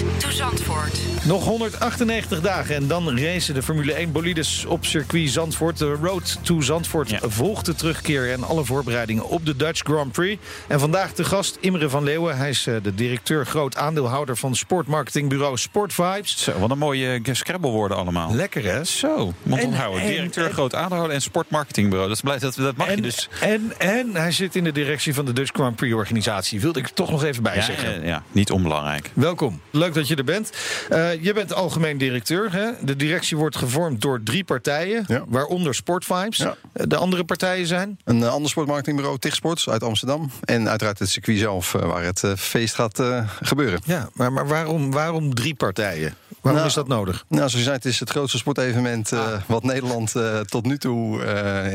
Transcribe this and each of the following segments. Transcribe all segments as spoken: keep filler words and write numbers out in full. Road to Zandvoort. Nog honderdachtennegentig dagen en dan racen de Formule één bolides op circuit Zandvoort. De Road to Zandvoort ja. volgt de terugkeer en alle voorbereidingen op de Dutch Grand Prix. En vandaag de gast Imre van Leeuwen. Hij is de directeur, groot aandeelhouder van sportmarketingbureau SportVibes. Zo, wat een mooie scrabblewoorden allemaal. Lekker hè? Zo, mond onthouden. Directeur, en, groot aandeelhouder en sportmarketingbureau. Dat, is blij, dat, dat mag en, je dus. En, en hij zit in de directie van de Dutch Grand Prix organisatie. Wilde ik toch nog even bij ja, zeggen. Ja, ja, niet onbelangrijk. Welkom. Leuk dat je er bent. Uh, je bent algemeen directeur. Hè? De directie wordt gevormd door drie partijen. Ja. Waaronder SportVibes. Ja. De andere partijen zijn? Een uh, ander sportmarketingbureau, TIG Sports uit Amsterdam. En uiteraard het circuit zelf uh, waar het uh, feest gaat uh, gebeuren. Ja, maar, maar waarom, waarom drie partijen? Waarom nou, is dat nodig? Nou, zoals je zei, het is het grootste sportevenement uh, ah. wat Nederland uh, tot nu toe uh,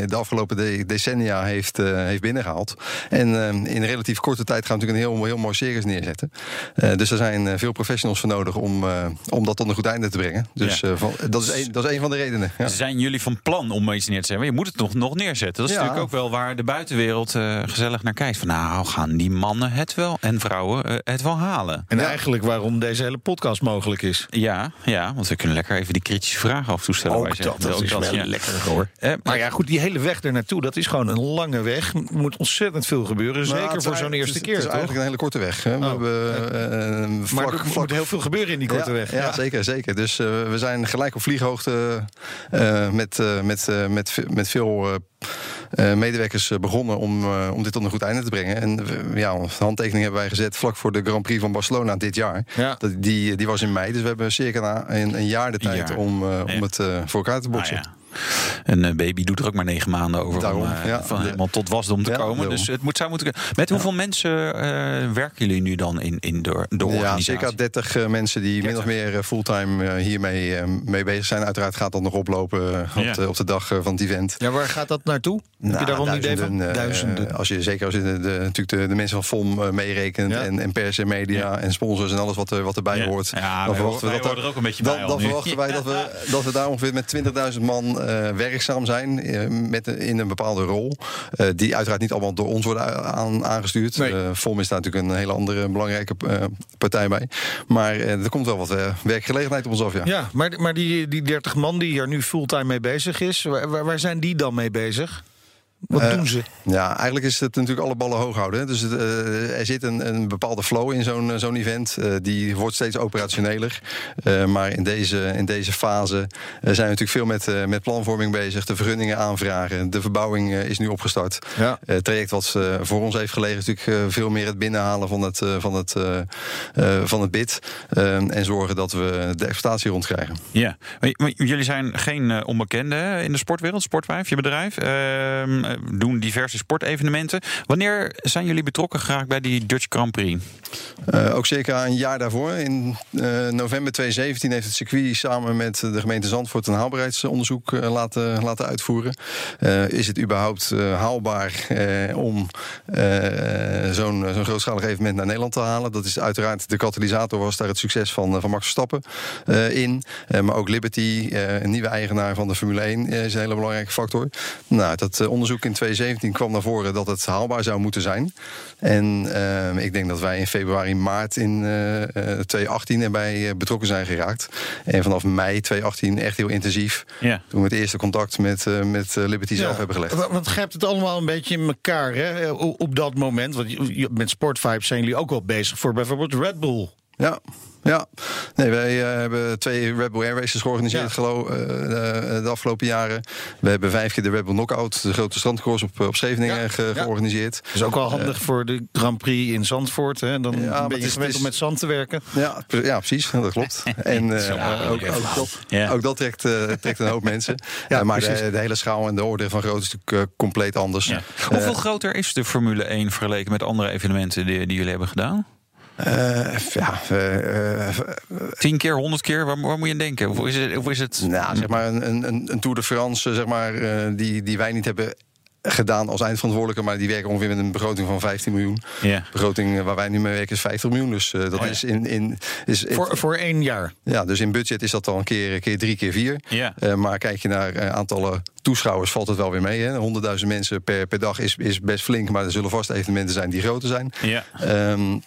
de afgelopen de- decennia heeft, uh, heeft binnengehaald. En uh, in relatief korte tijd gaan we natuurlijk een heel, heel mooi series neerzetten. Uh, dus er zijn veel professionals voor nodig om, uh, om dat tot een goed einde te brengen. Dus ja. uh, van, dat, is een, dat is een van de redenen. Ja. Zijn jullie van plan om iets neer te zetten? Maar je moet het nog, nog neerzetten. Dat is ja. natuurlijk ook wel waar de buitenwereld uh, gezellig naar kijkt. Van nou, gaan die mannen het wel en vrouwen uh, het wel halen? En ja. eigenlijk waarom deze hele podcast mogelijk is. Ja, ja, want we kunnen lekker even die kritische vragen af en toe stellen. Ook dat, dat is wel ja. lekker hoor. Eh, maar, maar ja, goed, die hele weg ernaartoe, dat is gewoon een lange weg. Er moet ontzettend veel gebeuren. Zeker nou, voor zo'n eerste het is, keer. Het is toch? Eigenlijk een hele korte weg. Hè. We oh. hebben, uh, vlak, maar er vlak, moet heel veel gebeuren in die korte ja, weg. Ja, ja, zeker, zeker. Dus uh, we zijn gelijk op vlieghoogte uh, met, uh, met, uh, met, met veel... Uh, Uh, medewerkers begonnen om, uh, om dit tot een goed einde te brengen. En uh, ja, de handtekening hebben wij gezet vlak voor de Grand Prix van Barcelona dit jaar. Ja. Dat, die, die was in mei, dus we hebben circa een, een jaar de tijd jaar. om, uh, ja. om het uh, voor elkaar te boksen. Ah, ja. Een baby doet er ook maar negen maanden over Daarom, om uh, ja, van helemaal de, tot wasdom te ja, komen. Daarom. Dus het moet, zou moeten kunnen. Met hoeveel ja. mensen uh, werken jullie nu dan in, in de, de organisatie? Ja, circa dertig uh, mensen die dertig min of meer uh, fulltime uh, hiermee uh, mee bezig zijn. Uiteraard gaat dat nog oplopen uh, op, ja. de, op de dag uh, van het event. Ja, waar gaat dat naartoe? Nou, Heb je daar wel een idee van? Uh, duizenden. Als je, zeker als je de, de, natuurlijk de, de mensen van F O M uh, meerekent ja. en, en pers en media ja. en sponsors en alles wat, uh, wat erbij ja. hoort. Ja, dan verwachten wij, we dat er ook een beetje bij. Dan verwachten wij dat we daar ongeveer met twintigduizend man... Uh, werkzaam zijn uh, met, in een bepaalde rol. Uh, die uiteraard niet allemaal door ons worden aan, aangestuurd. Nee. Uh, F O M is daar natuurlijk een hele andere belangrijke uh, partij bij. Maar uh, er komt wel wat uh, werkgelegenheid op ons af. Ja, ja maar, maar die, die dertig man die er nu fulltime mee bezig is... waar, waar zijn die dan mee bezig? Wat uh, doen ze? Ja, eigenlijk is het natuurlijk alle ballen hoog houden. Dus het, uh, er zit een, een bepaalde flow in zo'n, zo'n event. Uh, die wordt steeds operationeler. Uh, maar in deze, in deze fase uh, zijn we natuurlijk veel met, uh, met planvorming bezig. De vergunningen aanvragen. De verbouwing uh, is nu opgestart. Ja. Uh, het traject wat uh, voor ons heeft gelegen is natuurlijk uh, veel meer het binnenhalen van het, uh, van het, uh, uh, van het bid. Uh, en zorgen dat we de exploitatie rondkrijgen. Ja, maar, maar jullie zijn geen uh, onbekende in de sportwereld. SportWife, je bedrijf. Uh, doen diverse sportevenementen. Wanneer zijn jullie betrokken geraakt bij die Dutch Grand Prix? Uh, ook circa een jaar daarvoor. In uh, november tweeduizend zeventien heeft het circuit samen met de gemeente Zandvoort... een haalbaarheidsonderzoek uh, laten, laten uitvoeren. Uh, is het überhaupt uh, haalbaar uh, om uh, zo'n, zo'n grootschalig evenement naar Nederland te halen? Dat is uiteraard de katalysator, was daar het succes van, uh, van Max Verstappen uh, in. Uh, maar ook Liberty, uh, een nieuwe eigenaar van de Formule één... Uh, is een hele belangrijke factor. Nou, dat uh, onderzoek in tweeduizend zeventien kwam naar voren dat het haalbaar zou moeten zijn. En uh, ik denk dat wij in februari, maart in uh, tweeduizend achttien erbij betrokken zijn geraakt. En vanaf mei tweeduizend achttien echt heel intensief. Ja. Toen we het eerste contact met, uh, met Liberty ja, zelf hebben gelegd. Want grijpt het allemaal een beetje in elkaar hè? Op dat moment. Want met SportVibes zijn jullie ook wel bezig voor bijvoorbeeld Red Bull. Ja. Ja, nee, wij uh, hebben twee Rebel Air Races georganiseerd ja. geloof, uh, de, de afgelopen jaren. We hebben vijf keer de Rebel Knockout, de grote strandkoers op, op Scheveningen, ja. Ge, ja. georganiseerd. Dat is ook wel handig uh, voor de Grand Prix in Zandvoort. Hè? Dan ja, ben je gewend om met zand te werken. Ja, pre- ja precies, dat klopt. En uh, ja, ook, ook, ook, dat, ja. ook dat trekt, uh, trekt een hoop mensen. Ja, uh, maar de, de hele schaal en de orde van grootte is natuurlijk uh, compleet anders. Ja. Uh, Hoeveel groter is de Formule één vergeleken met andere evenementen die, die jullie hebben gedaan? Uh, ja, uh, uh, tien keer, honderd keer, waar, waar moet je aan denken? Of is het, of is het... Nou, zeg maar een, een, een Tour de France zeg maar, uh, die, die wij niet hebben gedaan als eindverantwoordelijke, maar die werken ongeveer met een begroting van vijftien miljoen. Yeah. De begroting waar wij nu mee werken is vijftig miljoen. Dus uh, dat oh, ja. is in... in is voor, in, voor één jaar? Ja, dus in budget is dat al een keer, keer drie, keer vier. Yeah. Uh, maar kijk je naar uh, aantallen toeschouwers valt het wel weer mee. honderdduizend mensen per, per dag is, is best flink, maar er zullen vast evenementen zijn die groter zijn. Ja. Yeah. Um,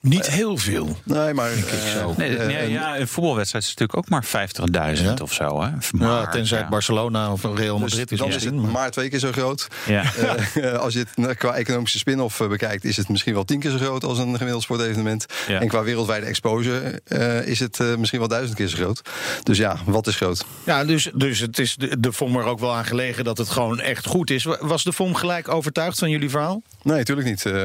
Niet heel veel. Nee, maar ik uh, zo. Nee, nee, ja, een voetbalwedstrijd is natuurlijk ook maar vijftigduizend ja. of zo. Hè? Maar, ja, tenzij ja. Barcelona of Real Madrid dus, is. Dan ja. is het maar twee keer zo groot. Ja. Uh, als je het qua economische spin-off bekijkt, is het misschien wel tien keer zo groot als een gemiddeld sportevenement. Ja. En qua wereldwijde exposure uh, is het uh, misschien wel duizend keer zo groot. Dus ja, wat is groot? Ja, dus, dus het is de, de F O M er ook wel aan gelegen dat het gewoon echt goed is. Was de F O M gelijk overtuigd van jullie verhaal? Nee, natuurlijk niet. Uh,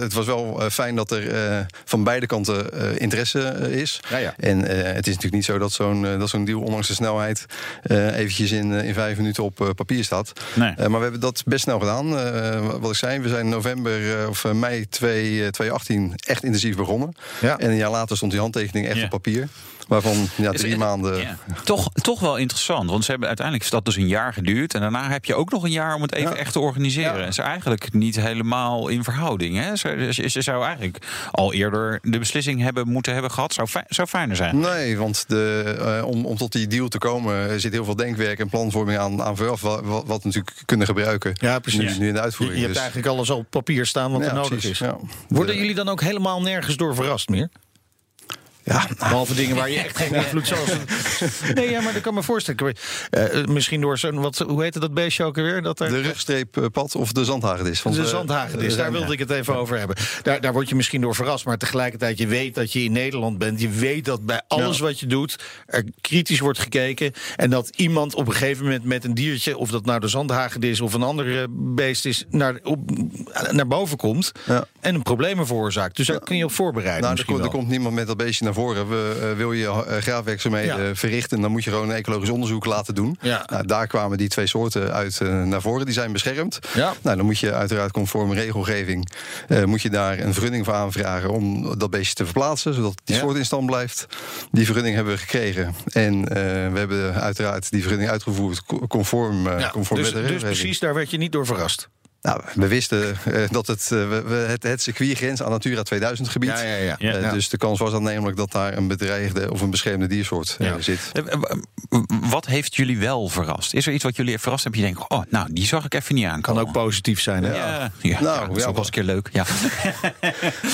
het was wel fijn dat er Uh, van beide kanten uh, interesse uh, is. Ja, ja. En uh, het is natuurlijk niet zo dat zo'n, uh, dat zo'n deal ondanks de snelheid Uh, eventjes in, uh, in vijf minuten op uh, papier staat. Nee. Uh, maar we hebben dat best snel gedaan. Uh, wat ik zei, we zijn in november uh, of uh, mei tweeduizend achttien echt intensief begonnen. Ja. En een jaar later stond die handtekening echt ja. op papier. Waarvan ja, drie maanden... Ja. Toch, toch wel interessant, want ze hebben uiteindelijk is dat dus een jaar geduurd. En daarna heb je ook nog een jaar om het even ja. echt te organiseren. Ja. En ze eigenlijk niet helemaal in verhouding. Hè? Ze, ze, ze zou eigenlijk al eerder de beslissing hebben moeten hebben gehad. Zou, fi- zou fijner zijn. Nee, want de, uh, om, om tot die deal te komen zit heel veel denkwerk en planvorming aan, aan vooraf. Wat, wat we natuurlijk kunnen gebruiken. Ja, precies. Ja. Nu in de uitvoering. Je, je dus. hebt eigenlijk alles op papier staan wat ja, er nodig precies. is. Ja. Worden de, jullie dan ook helemaal nergens door verrast meer? Ja, nou. Behalve dingen waar je echt geen invloed zoals een... Nee, ja, maar dat kan me voorstellen. Uh, misschien door zo'n, wat, hoe heette dat beestje ook alweer? Dat er... De rugstreeppad of de zandhagedis. De zandhagedis, daar wilde ik het even ja. over hebben. Daar, daar word je misschien door verrast, maar tegelijkertijd je weet dat je in Nederland bent. Je weet dat bij alles ja. wat je doet er kritisch wordt gekeken. En dat iemand op een gegeven moment met een diertje, of dat nou de zandhagedis of een ander beest is, naar, op, naar boven komt ja. en een probleem veroorzaakt. Dus daar ja. kun je op voorbereiden. Nou, er, komt, er komt niemand met dat beestje naar voren. We, uh, wil je uh, graafwerkzaamheden ja. verrichten, dan moet je gewoon een ecologisch onderzoek laten doen. Ja. Nou, daar kwamen die twee soorten uit uh, naar voren. Die zijn beschermd. Ja. Nou, dan moet je uiteraard conform regelgeving uh, moet je daar een vergunning voor aanvragen om dat beestje te verplaatsen, zodat die ja. soort in stand blijft. Die vergunning hebben we gekregen. En uh, we hebben uiteraard die vergunning uitgevoerd conform, uh, ja, conform dus, met de regelgeving. Dus precies, daar werd je niet door verrast. Nou, we wisten uh, dat het, uh, het, het circuit grens aan Natura tweeduizend gebied. Ja, ja, ja. Ja, uh, ja. Dus de kans was dan namelijk dat daar een bedreigde of een beschermde diersoort ja. uh, zit. Wat heeft jullie wel verrast? Is er iets wat jullie verrast hebben? Je denkt, oh, nou, die zag ik even niet aan. Kan ook positief zijn. Hè? Ja. Ja. Ja. Nou, ja, dat is ook wel eens een keer leuk. Ja.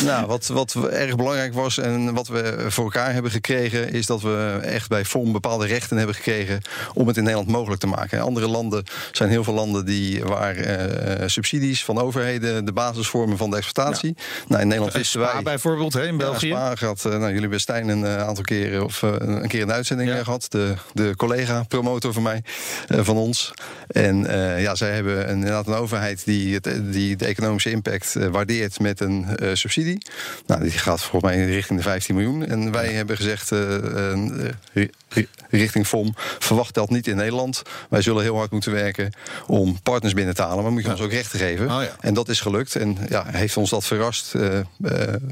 Nou, wat, wat erg belangrijk was en wat we voor elkaar hebben gekregen, is dat we echt bij F O M bepaalde rechten hebben gekregen om het in Nederland mogelijk te maken. Andere landen zijn heel veel landen die waar uh, subsidies van overheden de basis vormen van de exploitatie. Ja. Nou, in Nederland wisten wij... Spa bijvoorbeeld, hè, in België. Ja, Spa gaat, nou, jullie bij Stijn een aantal keren of een keer een uitzending ja. gehad. De, de collega-promotor van mij, van ons. En uh, ja, zij hebben inderdaad een overheid die, het, die de economische impact waardeert met een uh, subsidie. Nou, die gaat volgens mij richting de vijftien miljoen. En wij ja. hebben gezegd, uh, uh, richting F O M, verwacht dat niet in Nederland. Wij zullen heel hard moeten werken om partners binnen te halen. Maar moet je ja. ons ook recht te geven. Oh ja. En dat is gelukt. En ja, heeft ons dat verrast. Uh,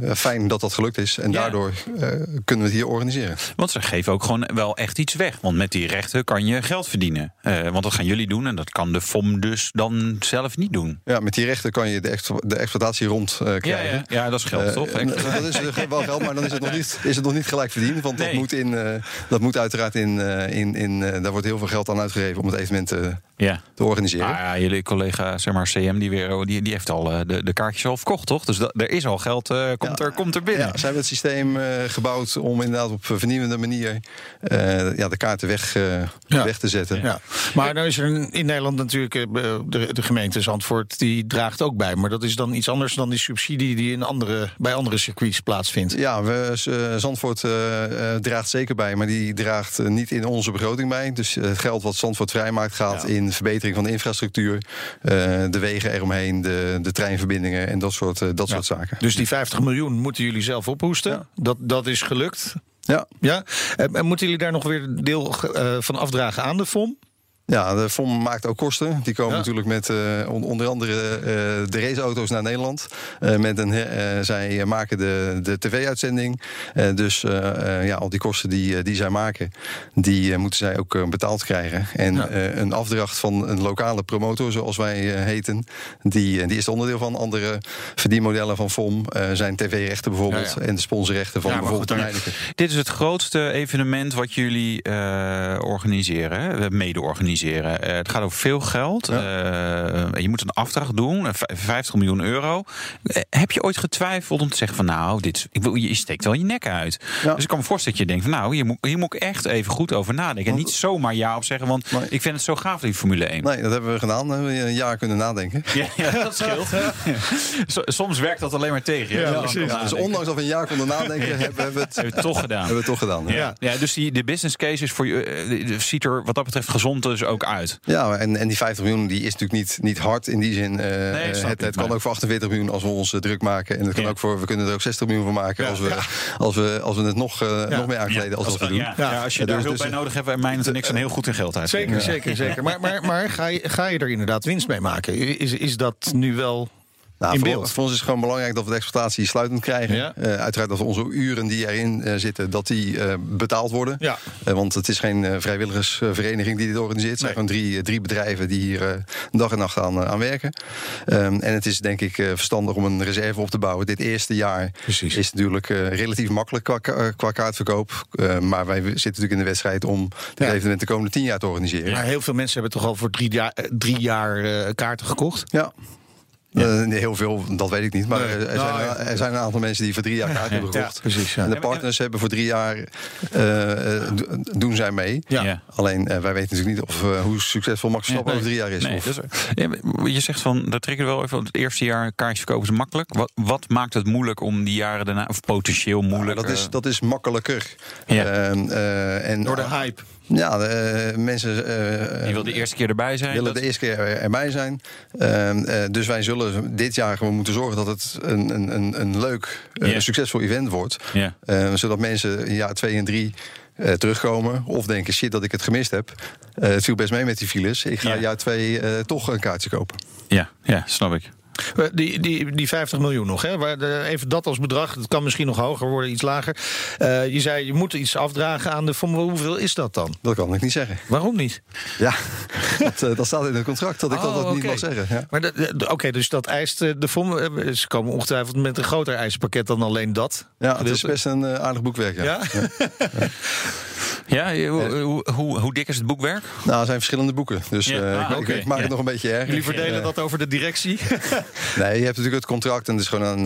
uh, fijn dat dat gelukt is. En ja. daardoor uh, kunnen we het hier organiseren. Want ze geven ook gewoon wel echt iets weg. Want met die rechten kan je geld verdienen. Uh, want dat gaan jullie doen. En dat kan de F O M dus dan zelf niet doen. Ja, met die rechten kan je de, expo- de exploitatie rond uh, krijgen. Ja, ja. ja, dat is geld, uh, toch? Uh, dat is wel geld, maar dan is het nog niet, is het nog niet gelijk verdiend. Want nee. dat, moet in, uh, dat moet uiteraard in... Uh, in, in uh, daar wordt heel veel geld aan uitgegeven om het evenement uh, ja. te organiseren. Ah, ja, jullie collega, zeg maar, C M, die, weer, die, die heeft al uh, de, de kaartjes al verkocht, toch? Dus da, er is al geld, uh, komt, ja, er, komt er binnen. Ja, ze hebben het systeem uh, gebouwd om inderdaad op vernieuwende manier uh, ja, de kaarten weg, uh, ja. weg te zetten. Ja. Ja. Maar nou is er in Nederland natuurlijk uh, de, de gemeente Zandvoort, die draagt ook bij. Maar dat is dan iets anders dan die subsidie die in andere, bij andere circuits plaatsvindt. Ja, we, uh, Zandvoort uh, uh, draagt zeker bij, maar die draagt uh, niet in onze begroting bij. Dus het geld wat Zandvoort vrijmaakt gaat ja. in verbetering van de infrastructuur, uh, de wegen eromheen, de, de treinverbindingen en dat soort, uh, dat ja. soort zaken. Dus die vijftig miljoen moeten jullie zelf ophoesten. Ja. Dat, dat is gelukt. Ja. Ja. En moeten jullie daar nog weer deel uh, van afdragen aan de F O M? Ja, de F O M maakt ook kosten. Die komen ja. natuurlijk met uh, onder andere uh, de raceauto's naar Nederland. Uh, met een, uh, zij maken de, de tv-uitzending. Uh, dus uh, uh, ja, al die kosten die, die zij maken, die uh, moeten zij ook uh, betaald krijgen. En ja. uh, een afdracht van een lokale promotor, zoals wij uh, heten, die, uh, die is onderdeel van. Andere verdienmodellen van F O M uh, zijn tv-rechten bijvoorbeeld. Ja, ja. En de sponsorrechten van ja, bijvoorbeeld Heineken. Dit is het grootste evenement wat jullie uh, organiseren, mede organiseren. organiseren. Uh, het gaat over veel geld. Ja. Uh, je moet een afdracht doen, vijftig miljoen euro. Uh, heb je ooit getwijfeld om te zeggen van nou, dit, ik wil, je steekt wel je nek uit. Ja. Dus ik kan me voorstellen dat je denkt van nou, hier moet, hier moet ik echt even goed over nadenken. En niet zomaar ja op zeggen, want nee. ik vind het zo gaaf, die Formule één. Nee, dat hebben we gedaan. We hebben een jaar kunnen nadenken. Ja, ja dat scheelt. Ja. Soms werkt dat alleen maar tegen je. Ja, ja, ja, dus ondanks dat we een jaar konden nadenken, ja. hebben we het, hebben we toch gedaan. Hebben we toch gedaan ja. Ja. Ja, dus die, de business case is voor je, ziet er wat dat betreft gezond dus ook uit. Ja, en, en die vijftig miljoen die is natuurlijk niet, niet hard in die zin. Uh, nee, het het, het kan ook voor achtenveertig miljoen als we ons uh, druk maken. En het kan ja. ook voor, we kunnen er ook zestig miljoen van maken ja. als, we, ja. als, we, als we het nog, uh, ja. nog meer aankleden ja. als, als we doen. Ja. Ja. Ja, als je ja, daar dus, hulp bij dus, nodig hebt, en mij natuurlijk een heel goed in geld uit. Zeker, ja. zeker, zeker. Maar, maar, maar ga, je, ga je er inderdaad winst mee maken? Is, is dat nu wel... Nou, voor, ons, voor ons is het gewoon belangrijk dat we de exploitatie sluitend krijgen. Ja. Uh, uiteraard dat onze uren die erin uh, zitten, dat die uh, betaald worden. Ja. Uh, want het is geen uh, vrijwilligersvereniging die dit organiseert. Het zijn nee. gewoon drie, drie bedrijven die hier uh, dag en nacht aan, aan werken. Um, en het is denk ik uh, verstandig om een reserve op te bouwen. Dit eerste jaar Precies. is natuurlijk uh, relatief makkelijk qua, qua kaartverkoop. Uh, maar wij zitten natuurlijk in de wedstrijd om dit ja. evenement de komende tien jaar te organiseren. Maar heel veel mensen hebben toch al voor drie jaar, drie jaar uh, kaarten gekocht? Ja. Ja. Uh, heel veel, dat weet ik niet. Maar nee, er, er, nou, zijn, ja. er zijn een aantal mensen die voor drie jaar kaart hebben gekocht. Ja, precies, ja. En de partners hebben voor drie jaar... Uh, doen zij mee. Ja. Ja. Alleen, uh, wij weten natuurlijk niet of, uh, hoe succesvol Max Verstappen nee, over drie jaar is. Nee, of... dus, ja, je zegt van, dat trekken we wel even... het eerste jaar kaartjes verkopen is makkelijk. Wat, wat maakt het moeilijk om die jaren daarna... of potentieel moeilijk? Nou, dat, is, dat is makkelijker. Ja. Uh, uh, en, Door de hype. Ja, de, uh, mensen... Uh, die wil de eerste keer erbij zijn. willen dat... de eerste keer er, erbij zijn. Uh, uh, dus wij zullen dit jaar gewoon moeten zorgen... dat het een, een, een leuk, yeah. een succesvol event wordt. Yeah. Uh, zodat mensen in jaar twee en drie... Uh, terugkomen of denken, shit, dat ik het gemist heb. Uh, het viel best mee met die files. Ik ga ja. jaar twee uh, toch een kaartje kopen. Ja, ja, snap ik. Uh, die, die, die vijftig miljoen nog, hè? Waar de, even dat als bedrag. Het kan misschien nog hoger worden, iets lager. Uh, je zei, je moet iets afdragen aan de Formule. Hoeveel is dat dan? Dat kan ik niet zeggen. Waarom niet? Ja, dat, uh, dat staat in het contract dat ik oh, dat, dat okay. niet mag zeggen. Ja. Maar oké, okay, dus dat eist de Formule. Ze komen ongetwijfeld met een groter eisenpakket dan alleen dat. Ja, het is best een uh, aardig boekwerk. Ja. ja? ja. ja. Ja, hoe, hoe, hoe, hoe dik is het boekwerk? Nou, er zijn verschillende boeken. Dus ja, uh, ah, ik, okay. ik maak ja. het nog een beetje erg. Jullie verdelen ja. dat over de directie? Nee, je hebt natuurlijk het contract. En het is gewoon een,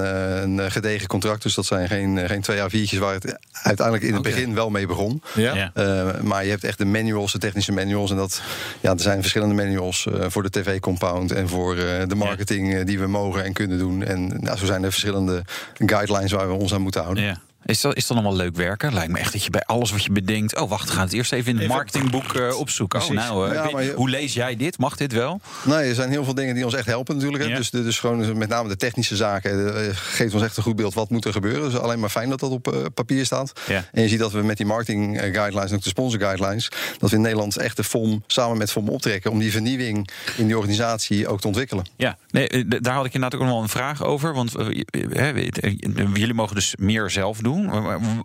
een gedegen contract. Dus dat zijn geen, geen twee A viertjes waar het uiteindelijk in het okay. begin wel mee begon. Ja. Uh, maar je hebt echt de manuals, de technische manuals. En dat, ja, er zijn verschillende manuals uh, voor de tv-compound. En voor uh, de marketing uh, die we mogen en kunnen doen. En nou, zo zijn er verschillende guidelines waar we ons aan moeten houden. Ja. Is dat, is dat nog wel leuk werken? Lijkt me echt dat je bij alles wat je bedenkt... oh, wacht, ga het eerst even in het marketingboek uh, opzoeken. Oh, nou, uh, ja, weet, je, hoe lees jij dit? Mag dit wel? Nou, er zijn heel veel dingen die ons echt helpen natuurlijk. Ja. Dus, dus gewoon met name de technische zaken... geeft ons echt een goed beeld wat moet er gebeuren. Dus alleen maar fijn dat dat op uh, papier staat. Ja. En je ziet dat we met die marketing guidelines... en ook de sponsor guidelines... dat we in Nederland echt de F O M samen met F O M optrekken... om die vernieuwing in die organisatie ook te ontwikkelen. Ja, nee, daar had ik inderdaad ook nog wel een vraag over. Want uh, he, jullie mogen dus meer zelf doen...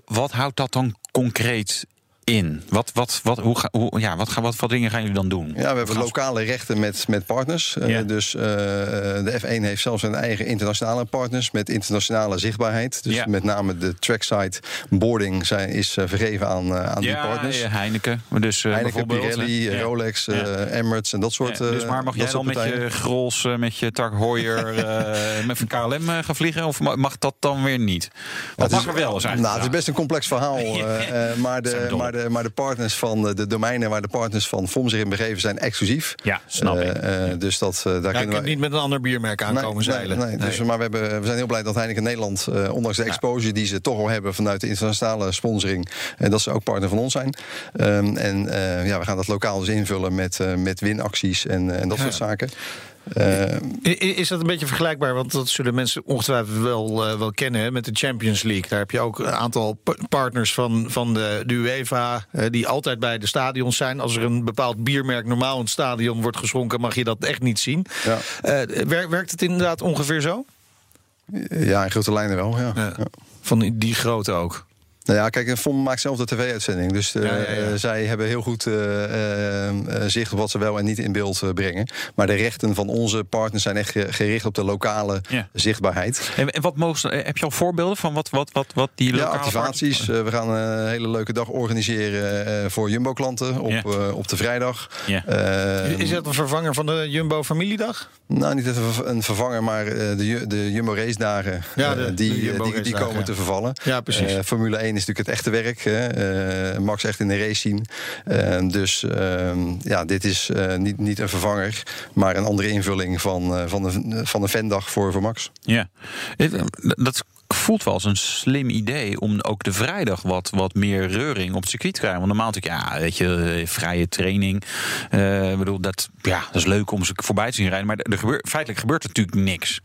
Wat houdt dat dan concreet in? Wat, wat, wat, hoe ga, hoe, ja, wat, wat, wat dingen gaan jullie dan doen? Ja, we hebben Gaan... lokale rechten met, met partners. Ja. Uh, dus uh, de F één heeft zelfs zijn eigen internationale partners... met internationale zichtbaarheid. Dus ja. met name de trackside boarding zijn, is uh, vergeven aan, uh, aan ja, die partners. Ja, Heineken. Dus, uh, Heineken, Pirelli, ja. Rolex, uh, ja. Emirates en dat soort ja, Dus Maar mag jij dan met je Grols, met je Tag Heuer... uh, met van K L M gaan vliegen? Of mag dat dan weer niet? Wat mag er wel eens eigenlijk? Nou, het is best een complex verhaal. Uh, uh, maar de... De, maar de partners van de domeinen waar de partners van F O M zich in begeven zijn exclusief. Ja, snap ik. Uh, uh, dus dat, uh, daar ja, kunnen we... kan niet met een ander biermerk aankomen nee, zeilen. Nee, nee, nee. Dus, maar we, hebben, we zijn heel blij dat Heineken Nederland, uh, ondanks de exposure ja. die ze toch al hebben vanuit de internationale sponsoring, uh, dat ze ook partner van ons zijn. Um, en uh, ja, we gaan dat lokaal dus invullen met, uh, met winacties en, uh, en dat ja. soort zaken. Uh, is dat een beetje vergelijkbaar? Want dat zullen mensen ongetwijfeld wel, uh, wel kennen hè, met de Champions League. Daar heb je ook een aantal partners van, van de, de UEFA... Uh, die altijd bij de stadions zijn. Als er een bepaald biermerk normaal in het stadion wordt geschonken... mag je dat echt niet zien. Ja. Uh, wer, werkt het inderdaad ongeveer zo? Ja, in grote lijnen wel, ja. Uh, van die grote ook? Nou ja, kijk, F O M maakt zelf de tv-uitzending. Dus uh, ja, ja, ja. Uh, zij hebben heel goed uh, uh, zicht op wat ze wel en niet in beeld uh, brengen. Maar de rechten van onze partners zijn echt gericht op de lokale ja. zichtbaarheid. En, en wat mogen, heb je al voorbeelden van wat, wat, wat, wat die lokale... Ja, activaties. Uh, we gaan een hele leuke dag organiseren uh, voor Jumbo-klanten op, ja. uh, op de vrijdag. Ja. Uh, Is dat een vervanger van de Jumbo-familiedag? Nou, niet een vervanger, maar de, de Jumbo-racedagen ja, de, die, de Jumbo die, die komen ja. te vervallen. Ja, precies. Uh, Formule één is natuurlijk het echte werk. Hè. Uh, Max echt in de race zien. Uh, dus uh, ja, dit is uh, niet, niet een vervanger, maar een andere invulling van, uh, van, de, van de fandag voor, voor Max. Ja, dat voelt wel als een slim idee om ook de vrijdag wat, wat meer reuring op het circuit te krijgen. Want normaal natuurlijk, ja, weet je, vrije training. Uh, ik bedoel, dat, ja, dat is leuk om ze voorbij te zien rijden, maar er gebeurt, feitelijk gebeurt er natuurlijk niks.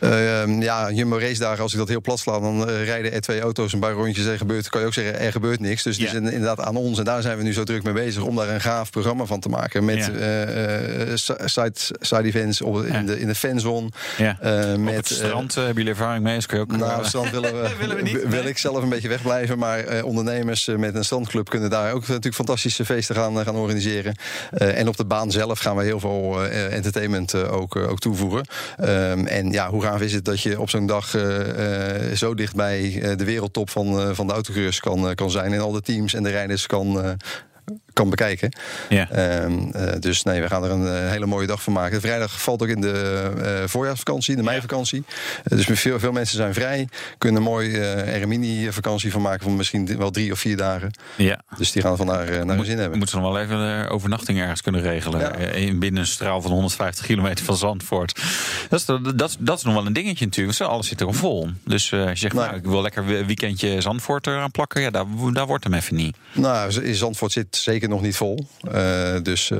Uh, ja, Jumbo race dagen, als ik dat heel plat sla, dan uh, rijden er twee auto's een paar rondjes en gebeurt, kan je ook zeggen, er gebeurt niks. Dus yeah. het is inderdaad aan ons, en daar zijn we nu zo druk mee bezig, om daar een gaaf programma van te maken. Met yeah. uh, side, side events op, yeah. in, de, in de fanzone. Yeah. Uh, met, op het strand uh, hebben jullie ervaring mee? Dus kun je ook nou, op het strand willen we, willen we niet, wil ik zelf een beetje wegblijven, maar uh, ondernemers met een strandclub kunnen daar ook natuurlijk fantastische feesten gaan, gaan organiseren. Uh, en op de baan zelf gaan we heel veel uh, entertainment uh, ook, uh, ook toevoegen. Um, en ja, hoe is het dat je op zo'n dag uh, uh, zo dicht bij uh, de wereldtop van, uh, van de autocoureurs kan, uh, kan zijn... en al de teams en de rijders kan, uh, kan bekijken. Yeah. Um, uh, dus nee, we gaan er een uh, hele mooie dag van maken. Vrijdag valt ook in de uh, voorjaarsvakantie, de meivakantie. Uh, dus veel, veel mensen zijn vrij, kunnen mooi uh, er een mini-vakantie van maken... van misschien wel drie of vier dagen. Yeah. Dus die gaan van naar, naar Moet, hun zin hebben. Moeten ze nog wel even een overnachting ergens kunnen regelen. Ja. In binnen een straal van honderdvijftig kilometer van Zandvoort... Dat is, dat, dat is nog wel een dingetje natuurlijk. Alles zit er vol. Dus uh, je zegt, nou, nou, ik wil lekker weekendje Zandvoort eraan plakken. Ja, daar, daar wordt hem even niet. Nou, in Zandvoort zit zeker nog niet vol. Uh, dus uh,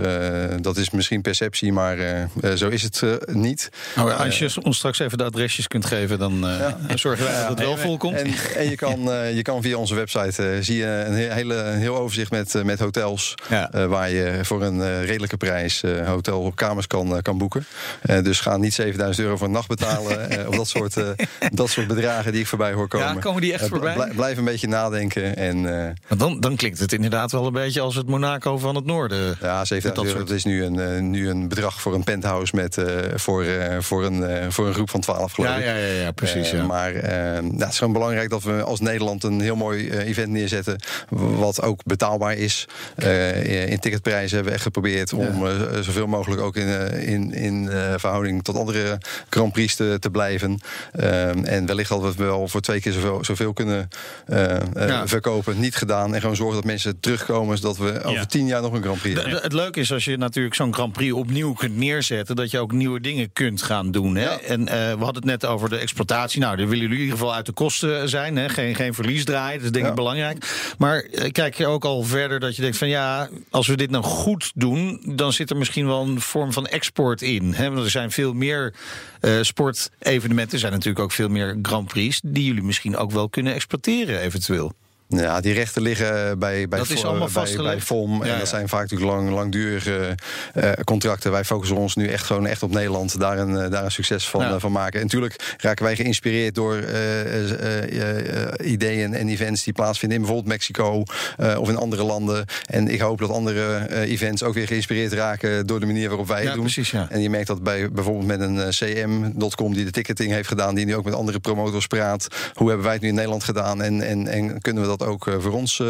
dat is misschien perceptie, maar uh, uh, zo is het uh, niet. Nou, als je ons straks even de adresjes kunt geven, dan uh, ja. zorgen wij dat het wel vol komt. En, en je, kan, uh, je kan via onze website uh, zie je een, hele, een heel overzicht met, uh, met hotels. Ja. Uh, waar je voor een uh, redelijke prijs uh, hotel op kamers kan, uh, kan boeken. Uh, dus ga niet zeven duizend euro voor een nacht betalen. uh, of dat soort, uh, dat soort bedragen die ik voorbij hoor komen. Ja, komen die echt uh, voorbij? Bl- blijf een beetje nadenken. En, uh, dan, dan klinkt het inderdaad wel een beetje als het Monaco van het noorden. Ja, zevenduizend euro. Dat is nu een, nu een bedrag voor een penthouse met, uh, voor, uh, voor, een, uh, voor een groep van twaalf, geloof ik. Ja, ja, ja, ja, precies. Uh, ja. Maar uh, nou, het is gewoon belangrijk dat we als Nederland een heel mooi uh, event neerzetten. Wat ook betaalbaar is. Uh, in ticketprijzen hebben we echt geprobeerd om ja. uh, zoveel mogelijk ook in, uh, in, in uh, verhouding tot andere Grand Prix te, te blijven. Uh, en wellicht hadden we wel voor twee keer zoveel, zoveel kunnen uh, uh, ja. verkopen. Niet gedaan. En gewoon zorgen dat mensen terugkomen, zodat we over ja. tien jaar nog een Grand Prix. De, de, het leuke is als je natuurlijk zo'n Grand Prix opnieuw kunt neerzetten... dat je ook nieuwe dingen kunt gaan doen. Hè? Ja. En uh, we hadden het net over de exploitatie. Nou, daar willen jullie in ieder geval uit de kosten zijn. Hè? Geen, geen verlies draaien, dat is denk ik ja. belangrijk. Maar uh, kijk je ook al verder dat je denkt van... ja, als we dit nou goed doen... dan zit er misschien wel een vorm van export in. Hè? Want er zijn veel meer uh, sportevenementen. Er zijn natuurlijk ook veel meer Grand Prix... die jullie misschien ook wel kunnen exporteren eventueel. Ja, die rechten liggen bij, bij, voor, bij, bij F O M. En ja, dat ja. zijn vaak natuurlijk lang, langdurige uh, contracten. Wij focussen ons nu echt gewoon echt op Nederland. Daar een, daar een succes van, ja. uh, van maken. En natuurlijk raken wij geïnspireerd door uh, uh, uh, uh, ideeën en events die plaatsvinden in bijvoorbeeld Mexico uh, of in andere landen. En ik hoop dat andere uh, events ook weer geïnspireerd raken door de manier waarop wij ja, het doen. Precies, ja. En je merkt dat bij bijvoorbeeld met een uh, C M punt com die de ticketing heeft gedaan, die nu ook met andere promotors praat. Hoe hebben wij het nu in Nederland gedaan? En, en, en kunnen we dat ook voor ons uh,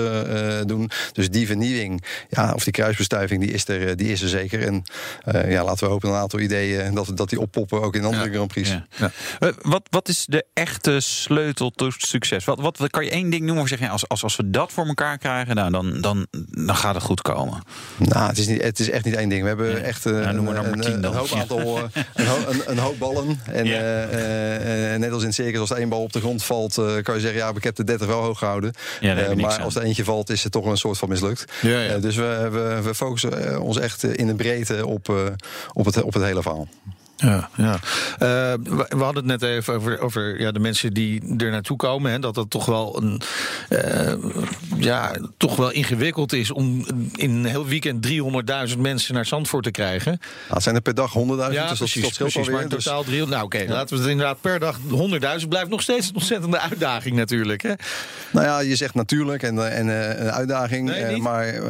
doen. Dus die vernieuwing, ja, of die kruisbestuiving, die is er, die is er zeker. En uh, ja, laten we hopen een aantal ideeën dat, dat die oppoppen ook in andere ja, Grand Prix. Ja. Ja. Uh, wat, wat is de echte sleutel tot succes? Wat, wat, wat kan je één ding noemen of zeg je, als, als, als we dat voor elkaar krijgen, nou, dan, dan, dan gaat het goed komen? Nou, het is, niet, het is echt niet één ding. We hebben ja. echt uh, ja, noem maar dan een, een, een hoop aantal, een, ho- een, een hoop ballen. En ja. uh, uh, net als in het circus, als er één bal op de grond valt, uh, kan je zeggen, ja, ik heb de dertig wel hoog gehouden. Ja, uh, maar als er eentje valt, is het toch een soort van mislukt. Ja, ja. Uh, dus we, we, we focussen ons echt in de breedte op, uh, op, het, op het hele verhaal. Ja, ja. Uh, we, we hadden het net even over, over ja, de mensen die er naartoe komen. Hè, dat dat toch wel, een, uh, ja, toch wel ingewikkeld is om in een heel weekend driehonderdduizend mensen naar Zandvoort te krijgen. Nou, het zijn er per dag honderdduizend. Ja, dus precies. precies alweer, maar in dus... totaal driehonderd. Nou oké, okay, ja. Laten we het inderdaad per dag honderdduizend. Blijft nog steeds een ontzettende uitdaging natuurlijk. Hè? Nou ja, je zegt natuurlijk en, en uh, een uitdaging. Nee, uh, maar uh,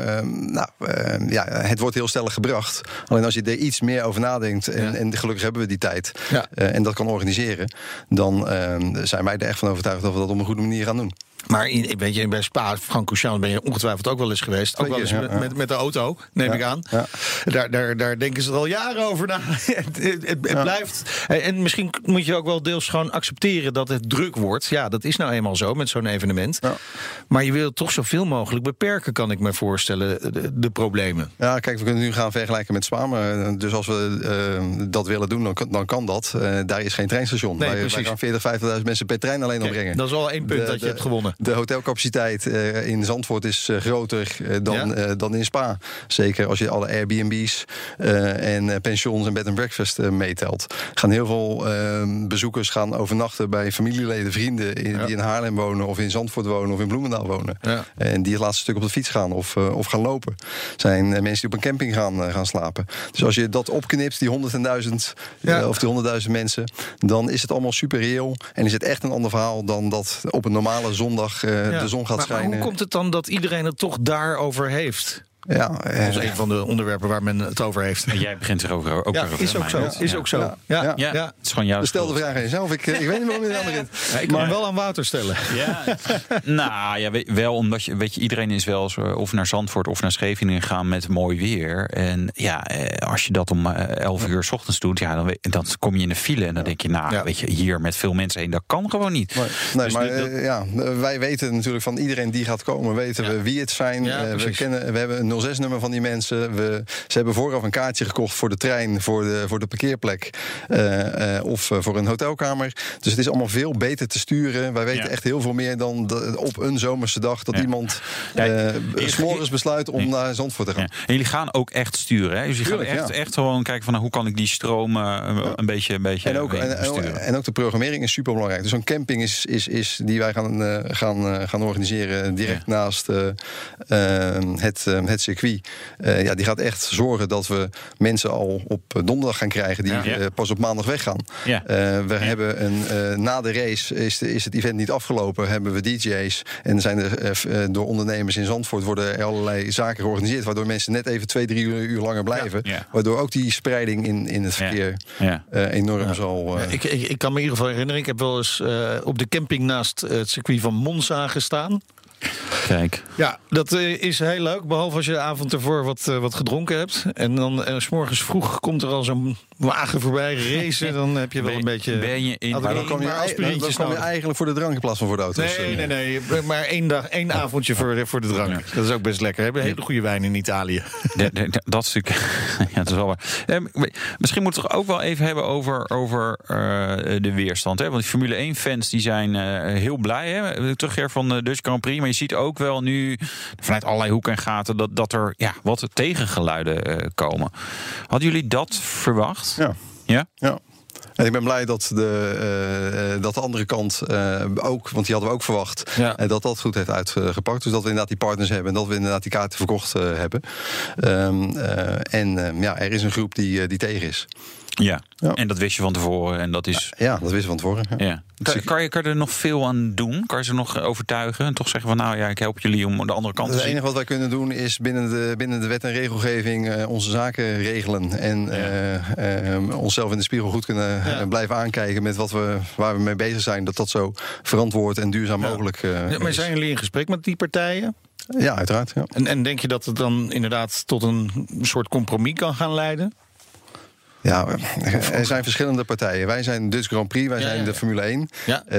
nou, uh, ja, het wordt heel stellig gebracht. Alleen als je er iets meer over nadenkt en, ja. en gelukkig hebben we die tijd ja. uh, en dat kan organiseren, dan uh, zijn wij er echt van overtuigd dat we dat op een goede manier gaan doen. Maar in, weet je, bij Spa, Francorchamps ben je ongetwijfeld ook wel eens geweest. Ook wel eens ja, ja. Met, met de auto, neem ja, ik aan. Ja. Daar, daar, daar denken ze er al jaren over na. het het, het ja. blijft. En misschien moet je ook wel deels gewoon accepteren dat het druk wordt. Ja, dat is nou eenmaal zo met zo'n evenement. Ja. Maar je wilt toch zoveel mogelijk beperken, kan ik me voorstellen, de, de problemen. Ja, kijk, we kunnen nu gaan vergelijken met Spa. Maar dus als we uh, dat willen doen, dan, dan kan dat. Uh, daar is geen treinstation. Nee, wij, wij gaan veertigduizend, vijftigduizend mensen per trein alleen al brengen. Dat is al één punt de, dat je de, hebt gewonnen. De hotelcapaciteit uh, in Zandvoort is uh, groter uh, dan, ja? uh, dan in Spa. Zeker als je alle Airbnb's uh, en uh, pensions en bed and breakfast uh, meetelt. Gaan heel veel uh, bezoekers gaan overnachten bij familieleden, vrienden in, ja. die in Haarlem wonen of in Zandvoort wonen of in Bloemendaal wonen. Ja. En die het laatste stuk op de fiets gaan of, uh, of gaan lopen. Zijn uh, mensen die op een camping gaan, uh, gaan slapen. Dus als je dat opknipt, die honderd en duizend ja. uh, of die honderdduizend mensen, dan is het allemaal super reëel en is het echt een ander verhaal dan dat op een normale zondag Uh, ja. de zon gaat maar, schijnen. Maar hoe komt het dan dat iedereen het toch daarover heeft? Ja, dat is een van de onderwerpen waar men het over heeft. En jij begint zich ook over te hebben. Is ook zo. Is ook zo. Ja, het is gewoon jouw. Stel de vraag aan jezelf. Ik, ik weet niet waarom je het andere ja, ik maar ja. wel aan Wouter stellen. Ja. nou ja, wel omdat je, weet je, iedereen is wel zo, of naar Zandvoort of naar Scheveningen gaan met mooi weer. En ja, als je dat om elf uur 's ochtends doet, ja, dan, dan kom je in de file en dan denk je, nou, ja. weet je, hier met veel mensen heen, dat kan gewoon niet. Nee, nee dus maar niet, dat... ja, wij weten natuurlijk van iedereen die gaat komen, weten ja. we wie het zijn. Ja, we kennen, we hebben een nul zes nummer van die mensen. We, ze hebben vooraf een kaartje gekocht voor de trein, voor de, voor de parkeerplek uh, uh, of uh, voor een hotelkamer. Dus het is allemaal veel beter te sturen. Wij weten ja. echt heel veel meer dan de, op een zomerse dag dat ja. iemand uh, ja, s'morgens besluit om nee. naar Zandvoort te gaan. Ja. En jullie gaan ook echt sturen. Hè? Dus jullie Tuurlijk, gaan echt, ja. echt gewoon kijken van nou, hoe kan ik die stroom uh, ja. een beetje, een beetje en ook, en, sturen. En ook de programmering is super belangrijk. Dus zo'n camping is, is, is die wij gaan, uh, gaan, uh, gaan organiseren direct ja. naast uh, uh, het, uh, het circuit, uh, ja, die gaat echt zorgen dat we mensen al op donderdag gaan krijgen die ja, ja. Uh, pas op maandag weggaan. Ja. Uh, we ja. hebben een uh, na de race is, de, is het event niet afgelopen, hebben we D J's en zijn er uh, door ondernemers in Zandvoort worden er allerlei zaken georganiseerd, waardoor mensen net even twee, drie uur, uur langer blijven, ja. Ja. waardoor ook die spreiding in, in het verkeer ja. Ja. Uh, enorm ja. zal. Uh, ja, ik, ik, ik kan me in ieder geval herinneren, ik heb wel eens uh, op de camping naast het circuit van Monza gestaan. Kijk. Ja, dat uh, is heel leuk. Behalve als je de avond ervoor wat, uh, wat gedronken hebt. En dan uh, 's morgens vroeg komt er al zo'n wagen voorbij racen. Dan heb je wel ben, een beetje... Ben je in... Maar dan kom je, dan, dan kom je eigenlijk voor de drank in plaats van voor de auto's. Nee, nee, nee. nee. Maar één, dag, één avondje voor, voor de drank. Ja. Dat is ook best lekker. We hebben hele goede wijn in Italië. De, de, de, dat is natuurlijk... Ja, dat is wel waar. Eh, misschien moeten we het ook wel even hebben over, over uh, de weerstand. Hè? Want die Formule één fans die zijn uh, heel blij. Hè? Terugkeer van de Dutch Grand Prix. Maar je ziet ook wel nu vanuit allerlei hoeken en gaten dat, dat er ja, wat tegengeluiden uh, komen. Hadden jullie dat verwacht? Ja. Ja? Ja. En ik ben blij dat de, uh, dat de andere kant uh, ook, want die hadden we ook verwacht, ja. uh, dat dat goed heeft uitgepakt. Dus dat we inderdaad die partners hebben en dat we inderdaad die kaarten verkocht uh, hebben. Um, uh, en uh, ja, er is een groep die, uh, die tegen is. Ja. ja, en dat wist je van tevoren. En dat is... Ja, dat wisten we van tevoren. Ja. Ja. Kan, kan, je, kan je er nog veel aan doen? Kan je ze nog overtuigen? En toch zeggen van nou ja, ik help jullie om de andere kant te zien. Het enige wat wij kunnen doen is binnen de, binnen de wet en regelgeving uh, onze zaken regelen. En ja. uh, uh, onszelf in de spiegel goed kunnen ja. blijven aankijken met wat we, waar we mee bezig zijn. Dat dat zo verantwoord en duurzaam ja. mogelijk uh, ja, maar zijn jullie in gesprek met die partijen? Ja, uiteraard. Ja. En, en denk je dat het dan inderdaad tot een soort compromis kan gaan leiden? Ja, er zijn verschillende partijen. Wij zijn Dutch Grand Prix, wij ja, zijn ja, ja. de Formule één. Ja. Uh,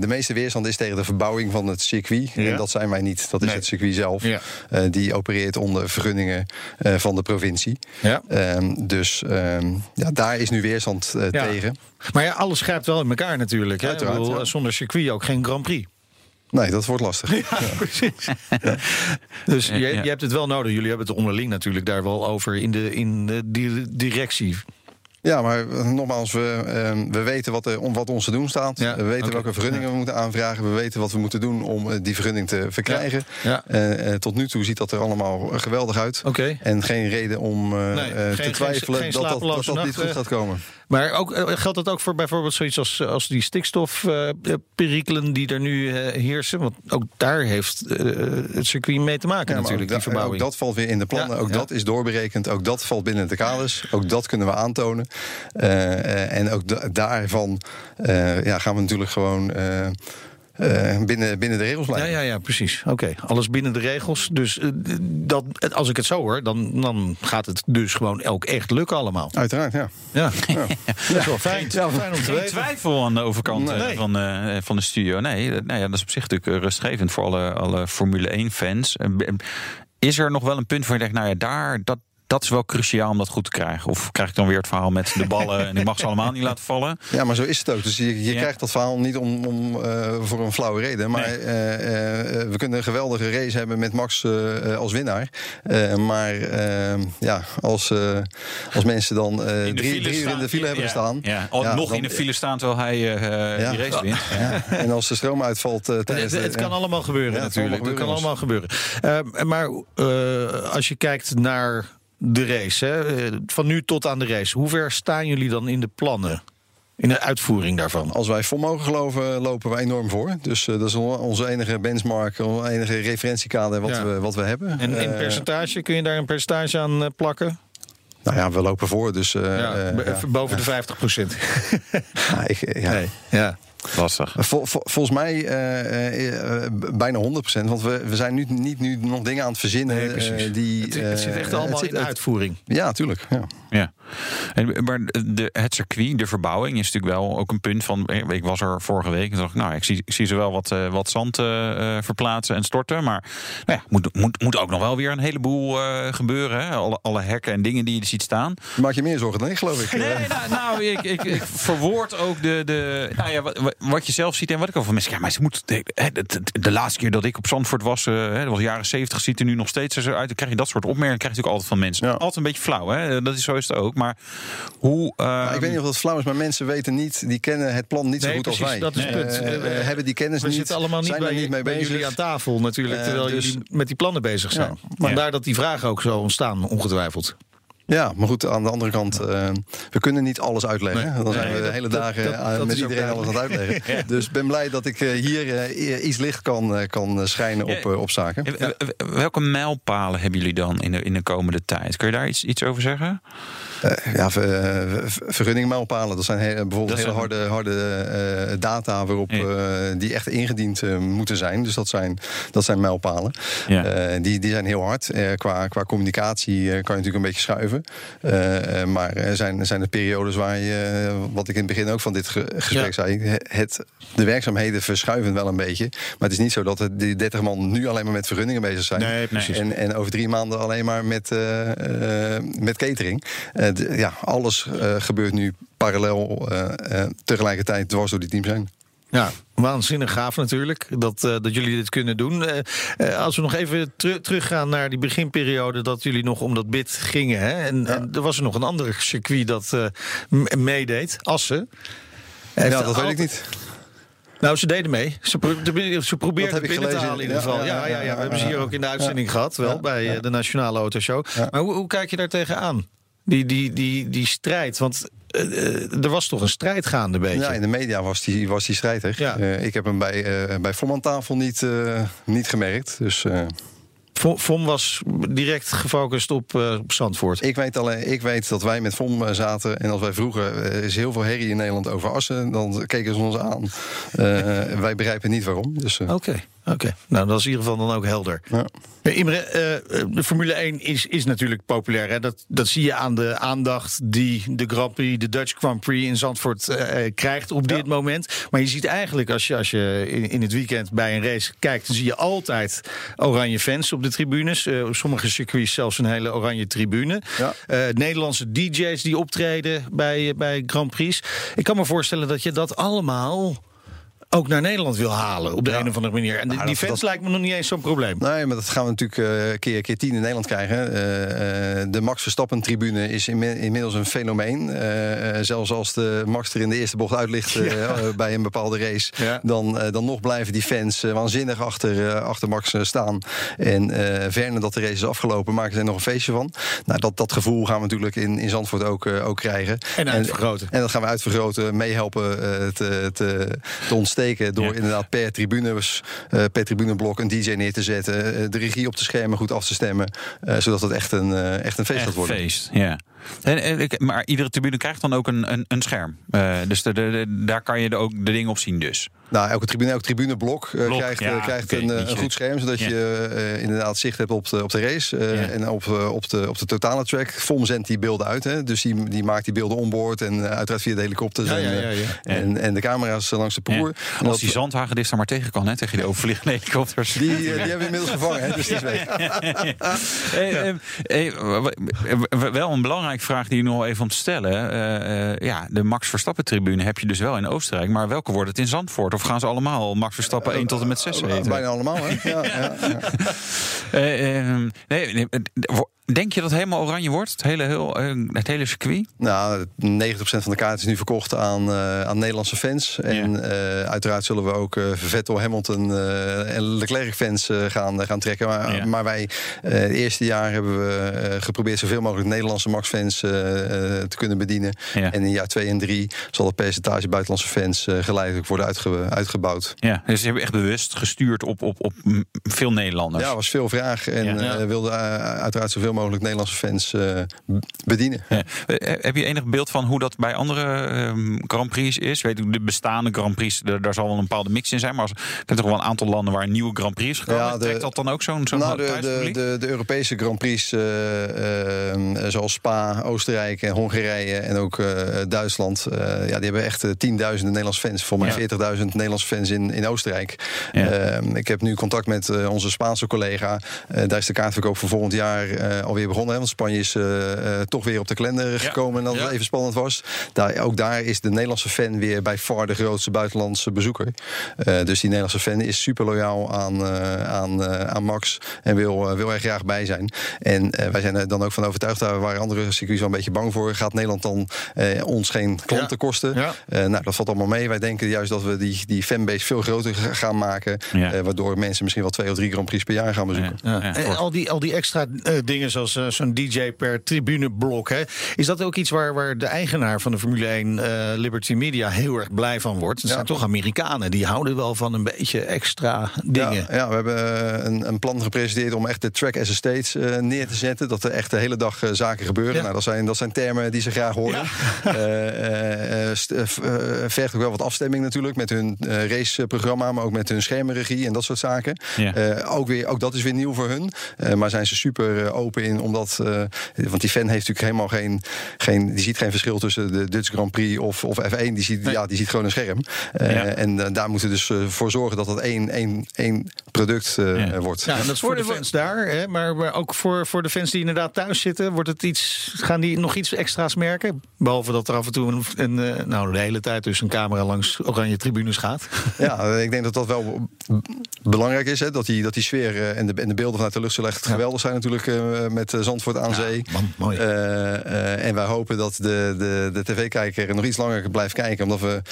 de meeste weerstand is tegen de verbouwing van het circuit. Ja. En dat zijn wij niet, dat is nee. het circuit zelf. Ja. Uh, die opereert onder vergunningen uh, van de provincie. Ja. Uh, dus uh, ja, daar is nu weerstand uh, ja. tegen. Maar ja, alles grijpt wel in elkaar natuurlijk. Hè? Uiteraard, ik bedoel, ja. zonder circuit ook geen Grand Prix. Nee, dat wordt lastig. Ja, ja. precies. Ja. Dus je, je hebt het wel nodig. Jullie hebben het onderling natuurlijk daar wel over in de, in de directie. Ja, maar nogmaals, we, uh, we weten wat, uh, om wat ons te doen staat. Ja, we weten okay. welke vergunningen we moeten aanvragen. We weten wat we moeten doen om uh, die vergunning te verkrijgen. Ja. Ja. Uh, uh, tot nu toe ziet dat er allemaal geweldig uit. Okay. En geen reden om uh, nee, uh, geen, te twijfelen geen, geen dat, dat, dat, dat nacht, niet goed uh, gaat komen. Maar ook, geldt dat ook voor bijvoorbeeld zoiets als, als die stikstofperikelen uh, die er nu uh, heersen? Want ook daar heeft uh, het circuit mee te maken ja, natuurlijk, die da, verbouwing. Ook dat valt weer in de plannen, ja, ook ja. dat is doorberekend. Ook dat valt binnen de kaders, ook dat kunnen we aantonen. Uh, uh, en ook da- daarvan uh, ja, gaan we natuurlijk gewoon... Uh, Uh, binnen, binnen de regels blijven. Ja, ja, ja precies. Oké, okay. Alles binnen de regels. Dus uh, dat, als ik het zo hoor, dan, dan gaat het dus gewoon ook echt lukken allemaal. Uiteraard, ja. ja. ja. ja. Dat is wel fijn, ja, fijn om te weten. Twijfel aan de overkant nee. uh, van, uh, van de studio. Nee, uh, nou ja, dat is op zich natuurlijk rustgevend voor alle, alle Formule één-fans. Uh, is er nog wel een punt waar je denkt, nou ja, daar... dat Dat is wel cruciaal om dat goed te krijgen. Of krijg ik dan weer het verhaal met de ballen en ik mag ze allemaal niet laten vallen? Ja, maar zo is het ook. Dus je, je ja. krijgt dat verhaal niet om, om uh, voor een flauwe reden. Maar nee. uh, uh, we kunnen een geweldige race hebben met Max uh, als winnaar. Uh, maar uh, ja, als, uh, als mensen dan uh, drie, drie uur in de file hebben gestaan. Ja. Ja. Ja, ja, nog dan, in de file staan terwijl hij uh, ja. die race wint. Ja. Ja. En als de stroom uitvalt... Uh, tijdens het, het, het kan ja. allemaal gebeuren ja, natuurlijk. Het kan allemaal gebeuren. Uh, maar uh, als je kijkt naar... de race, hè? Van nu tot aan de race. Hoe ver staan jullie dan in de plannen? In de uitvoering daarvan? Als wij vol mogen geloven, lopen we enorm voor. Dus uh, dat is onze enige benchmark, onze enige referentiekader wat, ja. we, wat we hebben. En in percentage, kun je daar een percentage aan uh, plakken? Nou ja, we lopen voor, dus... Uh, ja, uh, ja. Boven de vijftig procent. ja, ik, ja. Nee, ja. Lastig. Vol, vol, volgens mij uh, uh, bijna honderd procent. Want we, we zijn nu, niet nu nog dingen aan het verzinnen. Nee, uh, die, het, het zit echt uh, allemaal zit, in de uitvoering. Het, ja, tuurlijk. Ja. Ja. En, maar de, het circuit, de verbouwing is natuurlijk wel ook een punt van... Ik was er vorige week en dacht ik, nou, ik zie, ik zie zowel wat, uh, wat zand uh, verplaatsen en storten. Maar nou ja, moet, moet, moet ook nog wel weer een heleboel uh, gebeuren. Hè? Alle, alle hekken en dingen die je ziet staan. Maak je meer zorgen dan ik, geloof ik. Nee, nou, nou ik, ik, ik verwoord ook de... de nou ja, wat, Wat je zelf ziet en wat ik al van mensen... Ja, maar ze moet, de, de, de laatste keer dat ik op Zandvoort was... Uh, dat was jaren zeventig, ziet er nu nog steeds zo uit. Dan krijg je dat soort opmerkingen krijg je natuurlijk altijd van mensen. Ja. Altijd een beetje flauw, hè? Dat is, zo is het ook. Maar hoe... Uh, nou, ik weet niet of dat flauw is, maar mensen weten niet... die kennen het plan niet nee, zo goed precies, als wij. Dat is het punt. Uh, uh, uh, hebben die kennis we niet. We zitten allemaal niet zijn bij, niet mee bij bezig. Jullie aan tafel natuurlijk... Uh, terwijl dus, jullie met die plannen bezig zijn. Ja, maar ja. Daar dat die vragen ook zo ontstaan, ongetwijfeld. Ja, maar goed, aan de andere kant, uh, we kunnen niet alles uitleggen. Nee, dan zijn nee, we de hele dat, dagen dat, uh, dat met iedereen alles aan het uitleggen. ja. Dus ik ben blij dat ik uh, hier uh, iets licht kan, uh, kan schijnen op, uh, op zaken. Ja. Welke mijlpalen hebben jullie dan in de, in de komende tijd? Kun je daar iets, iets over zeggen? Uh, ja, ver, vergunningmijlpalen. Dat zijn heel, bijvoorbeeld dat hele zijn... harde, harde uh, data waarop ja. uh, die echt ingediend uh, moeten zijn. Dus dat zijn, dat zijn mijlpalen. Ja. Uh, die, die zijn heel hard. Uh, qua, qua communicatie uh, kan je natuurlijk een beetje schuiven. Uh, maar er zijn, zijn er periodes waar je, wat ik in het begin ook van dit ge- gesprek ja. zei, het, de werkzaamheden verschuiven wel een beetje. Maar het is niet zo dat het, die dertig man nu alleen maar met vergunningen bezig zijn. Nee, precies. En, en over drie maanden alleen maar met, uh, uh, met catering. Uh, d- ja, alles uh, gebeurt nu parallel uh, uh, tegelijkertijd dwars door die teams heen. Ja, waanzinnig gaaf natuurlijk dat, uh, dat jullie dit kunnen doen. Uh, uh, als we nog even ter- teruggaan naar die beginperiode... dat jullie nog om dat bid gingen. Hè? En, ja. en er was er nog een ander circuit dat uh, m- meedeed, Assen. Ja, dat altijd... weet ik niet. Nou, ze deden mee. Ze, pro- ze probeerden het binnen te halen in ieder geval. Ja, ja, ja, ja, ja, ja, we hebben ze hier ook in de uitzending ja, gehad, wel ja, bij ja. de Nationale Autoshow. Ja. Maar hoe, hoe kijk je daar tegenaan? Die, die, die, die strijd, want uh, er was toch een strijd gaande beetje. Ja, in de media was die, was die strijd, hè. Ja. Uh, ik heb hem bij, uh, bij FOM aan tafel niet, uh, niet gemerkt, dus... Uh... FOM was direct gefocust op, uh, op Zandvoort. Ik weet, alleen, ik weet dat wij met FOM zaten. En als wij vroegen, uh, is heel veel herrie in Nederland over Assen. Dan keken ze ons aan. Uh, wij begrijpen niet waarom. Dus, uh... Oké, okay, okay. Nou dat is in ieder geval dan ook helder. Ja. Imre, uh, de Formule één is, is natuurlijk populair. Hè? Dat, dat zie je aan de aandacht die de Grand Prix, de Dutch Grand Prix in Zandvoort uh, krijgt op dit ja. moment. Maar je ziet eigenlijk, als je, als je in, in het weekend bij een race kijkt... dan zie je altijd oranje fans op de tribunes. Uh, sommige circuits zelfs een hele oranje tribune. Ja. Uh, Nederlandse D J's die optreden bij, bij Grand Prix. Ik kan me voorstellen dat je dat allemaal... ook naar Nederland wil halen op de ja. een of andere manier. En nou, die fans dat... lijkt me nog niet eens zo'n probleem. Nee, maar dat gaan we natuurlijk uh, keer, keer tien in Nederland krijgen. Uh, de Max Verstappen-tribune is inmi- inmiddels een fenomeen. Uh, zelfs als de Max er in de eerste bocht uit ligt uh, ja. bij een bepaalde race... Ja. Dan, uh, dan nog blijven die fans uh, waanzinnig achter, uh, achter Max staan. En uh, ver nadat de race is afgelopen, maken ze er nog een feestje van. Nou, dat, dat gevoel gaan we natuurlijk in, in Zandvoort ook, uh, ook krijgen. En uitvergroten. En, en dat gaan we uitvergroten, meehelpen uh, te, te, te ontsteken... door ja. inderdaad per tribunes, uh, per tribuneblok een D J neer te zetten... Uh, de regie op de schermen goed af te stemmen... Uh, zodat het echt een, uh, echt een feest echt gaat worden. feest, ja. En, en, maar iedere tribune krijgt dan ook een, een, een scherm. Uh, dus de, de, de, daar kan je de, ook de dingen op zien dus. Nou, elke tribune, elk tribuneblok uh, Blok, krijgt, ja, krijgt okay, een, een goed scherm... zodat ja. je uh, inderdaad zicht hebt op de, op de race uh, ja. en op, uh, op, de, op de totale track. F O M zendt die beelden uit, hè, dus die, die maakt die beelden onboard... en uh, uiteraard via de helikopters ja, en, ja, ja, ja. En, en de camera's langs de poer. Ja. En als die zandhagedis daar maar tegen kan, hè, tegen die overvliegende helikopters. Die, uh, die hebben we inmiddels gevangen, hè, dus die is weg. Wel een belangrijk vraag die je nog even om te stellen. Uh, uh, ja, de Max Verstappen-tribune heb je dus wel in Oostenrijk... maar welke wordt het in Zandvoort? Of gaan ze allemaal Max Verstappen één tot en met zes heten? Bijna allemaal, hè? Ja, ja, ja. Uh, uh, nee, nee, denk je dat het helemaal oranje wordt? Het hele, heel, het hele circuit? Nou, negentig procent van de kaart is nu verkocht aan, uh, aan Nederlandse fans. En yeah. uh, uiteraard zullen we ook uh, Vettel, Hamilton uh, en Leclerc fans uh, gaan, gaan trekken. Maar, yeah. maar wij, uh, het eerste jaar hebben we uh, geprobeerd... zoveel mogelijk Nederlandse Max-fans uh, uh, te kunnen bedienen. Yeah. En in jaar twee en drie zal het percentage buitenlandse fans... Uh, geleidelijk worden uitge- uitgebouwd. Ja, yeah. Dus ze hebben echt bewust gestuurd op, op, op veel Nederlanders. Ja, er was veel vraag. En yeah. uh, wilden uh, uiteraard zoveel mogelijk... mogelijk Nederlandse fans uh, bedienen. Ja. Heb je enig beeld van hoe dat bij andere uh, Grand Prix is? Weet ik, de bestaande Grand Prix, d- daar zal wel een bepaalde mix in zijn, maar als, er zijn toch wel een aantal landen waar een nieuwe Grand Prix is gekomen. Ja, de, trekt dat dan ook zo'n zo'n nou, de, de, de, de Europese Grand Prix, uh, uh, zoals Spa, Oostenrijk en Hongarije en ook uh, Duitsland, uh, ja, die hebben echt tienduizenden Nederlandse fans. Voor mij ja. veertigduizend Nederlandse fans in, in Oostenrijk. Ja. Uh, ik heb nu contact met uh, onze Spaanse collega. Uh, daar is de kaartverkoop voor volgend jaar uh, alweer begonnen, hè? Want Spanje is uh, uh, toch weer op de kalender gekomen... Ja. en dat het ja. even spannend was. Daar, ook daar is de Nederlandse fan weer bij far de grootste buitenlandse bezoeker. Uh, dus die Nederlandse fan is super loyaal aan, uh, aan, uh, aan Max... en wil, uh, wil er graag bij zijn. En uh, wij zijn er dan ook van overtuigd... daar waren andere circuits wel een beetje bang voor. Gaat Nederland dan uh, ons geen klanten ja. kosten? Ja. Uh, nou, dat valt allemaal mee. Wij denken juist dat we die, die fanbase veel groter gaan maken... Ja. Uh, waardoor mensen misschien wel twee of drie Grand Prix per jaar gaan bezoeken. Ja. Ja. Ja. En al die, al die extra uh, dingen... zoals uh, zo'n D J per tribuneblok. Hè. Is dat ook iets waar, waar de eigenaar van de Formule één uh, Liberty Media heel erg blij van wordt? Het ja. zijn toch Amerikanen, die houden wel van een beetje extra dingen. Ja, ja, we hebben een, een plan gepresenteerd om echt de track as a stage uh, neer te zetten. Dat er echt de hele dag uh, zaken gebeuren. Ja. Nou, dat zijn, dat zijn termen die ze graag horen. Ja. uh, uh, st- uh, vergt ook wel wat afstemming natuurlijk met hun uh, raceprogramma, maar ook met hun schermenregie en dat soort zaken. Ja. Uh, ook, weer, ook dat is weer nieuw voor hun. Uh, maar zijn ze super uh, open in, omdat, uh, want die fan heeft natuurlijk helemaal geen, geen, die ziet geen verschil tussen de Dutch Grand Prix of, of F één, die ziet, nee. ja, die ziet gewoon een scherm. Uh, ja. En uh, daar moeten we dus uh, voor zorgen dat dat één, één, één product uh, ja. wordt. Ja, en dat is voor de fans daar, hè, maar, maar ook voor, voor de fans die inderdaad thuis zitten, wordt het iets, gaan die nog iets extra's merken? Behalve dat er af en toe een, een, een, nou, de hele tijd dus een camera langs oranje tribunes gaat. Ja, ik denk dat dat wel belangrijk is, hè, dat, die, dat die sfeer en de, en de beelden vanuit de lucht zullen echt geweldig zijn natuurlijk, uh, met Zandvoort aan Zee. Ja, man, mooi. Uh, uh, en wij hopen dat de, de, de tv-kijker nog iets langer blijft kijken. Omdat we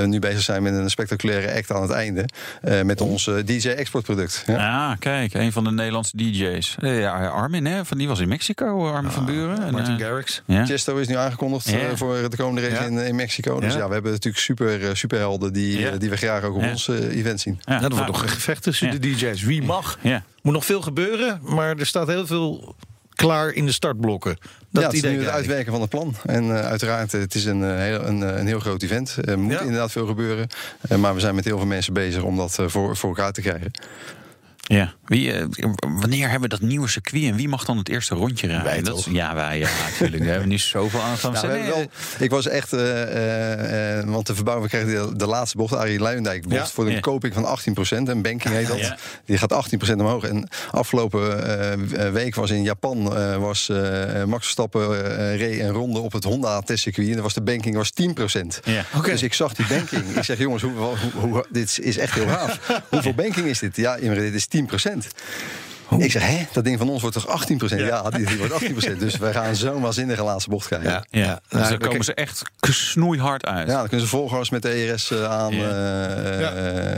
uh, nu bezig zijn met een spectaculaire act aan het einde. Uh, met ons uh, D J-exportproduct. Ja, ah, kijk. Een van de Nederlandse D J's. Uh, ja, Armin, hè? Van, die was in Mexico. Armin ah, van Buren. En, Martin uh, Garrix. Yeah. Chesto is nu aangekondigd yeah. uh, voor de komende race yeah. in, in Mexico. Dus yeah. ja, we hebben natuurlijk super, superhelden die, yeah. uh, die we graag ook op yeah. ons uh, event zien. Ja, ja, dat ah, wordt nog een gevecht tussen yeah. de D J's. Wie mag? Ja. Yeah. moet nog veel gebeuren, maar er staat heel veel klaar in de startblokken. Dat ja, het is nu het uitwerken van het plan. En uh, uiteraard, het is een, een, een, een heel groot event. Er moet ja. inderdaad veel gebeuren. Uh, maar we zijn met heel veel mensen bezig om dat uh, voor, voor elkaar te krijgen. Ja. Wie, uh, wanneer hebben we dat nieuwe circuit en wie mag dan het eerste rondje rijden? Wij dat, ja, wij ja, natuurlijk. We hebben nu zoveel aangaan. Nou, nee. wel, ik was echt, uh, uh, uh, want de verbouwer kreeg de, de laatste bocht, Arie Luijendijk bocht, ja? voor een ja. koping van achttien procent. En banking heet dat. Ja. Die gaat achttien procent omhoog. En afgelopen uh, week was in Japan uh, was, uh, Max Verstappen uh, reed een ronde op het Honda-testcircuit. En dan was de banking was tien procent. Ja. Okay. Dus ik zag die banking. Ik zeg, jongens, hoe, hoe, hoe, dit is echt heel gaaf. Hoeveel banking is dit? Ja, Imre, dit is tien procent. Oh. Ik zeg, hè, dat ding van ons wordt toch achttien procent? Ja, ja die, die wordt achttien procent. Dus we gaan zo'n waanzinnige laatste bocht krijgen. Ja, ja. ja. Dus daar komen k- ze echt snoeihard uit. Ja, dan kunnen ze volgers met de E R S aan. Ja, uh, ja.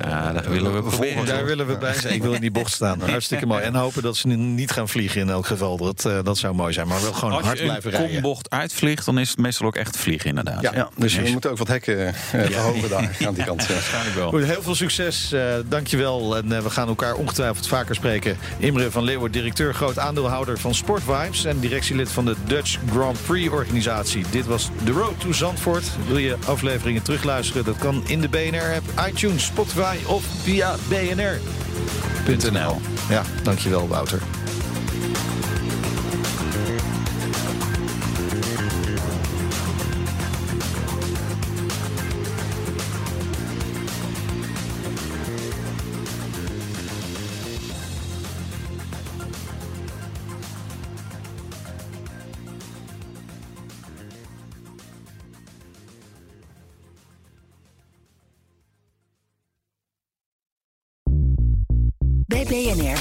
ja daar willen we, volgers, daar willen we bij zijn. Ik wil in die bocht staan. Hartstikke mooi. En hopen dat ze niet gaan vliegen in elk geval. Dat, uh, dat zou mooi zijn. Maar wel gewoon hard blijven rijden. Als je een kombocht uitvliegt, dan is het meestal ook echt vliegen inderdaad. Ja, ja. Dus ja. we moeten ook wat hekken uh, verhogen ja. daar aan die kant. Ja. Waarschijnlijk wel. Goed, heel veel succes. Uh, dankjewel. En uh, we gaan elkaar ongetwijfeld vaker spreken. Imre van Leeuwen, directeur, groot aandeelhouder van SportVibes en directielid van de Dutch Grand Prix-organisatie. Dit was The Road to Zandvoort. Wil je afleveringen terugluisteren? Dat kan in de B N R-app, iTunes, Spotify of via b n r punt n l. Ja, dankjewel Wouter. Bij B N R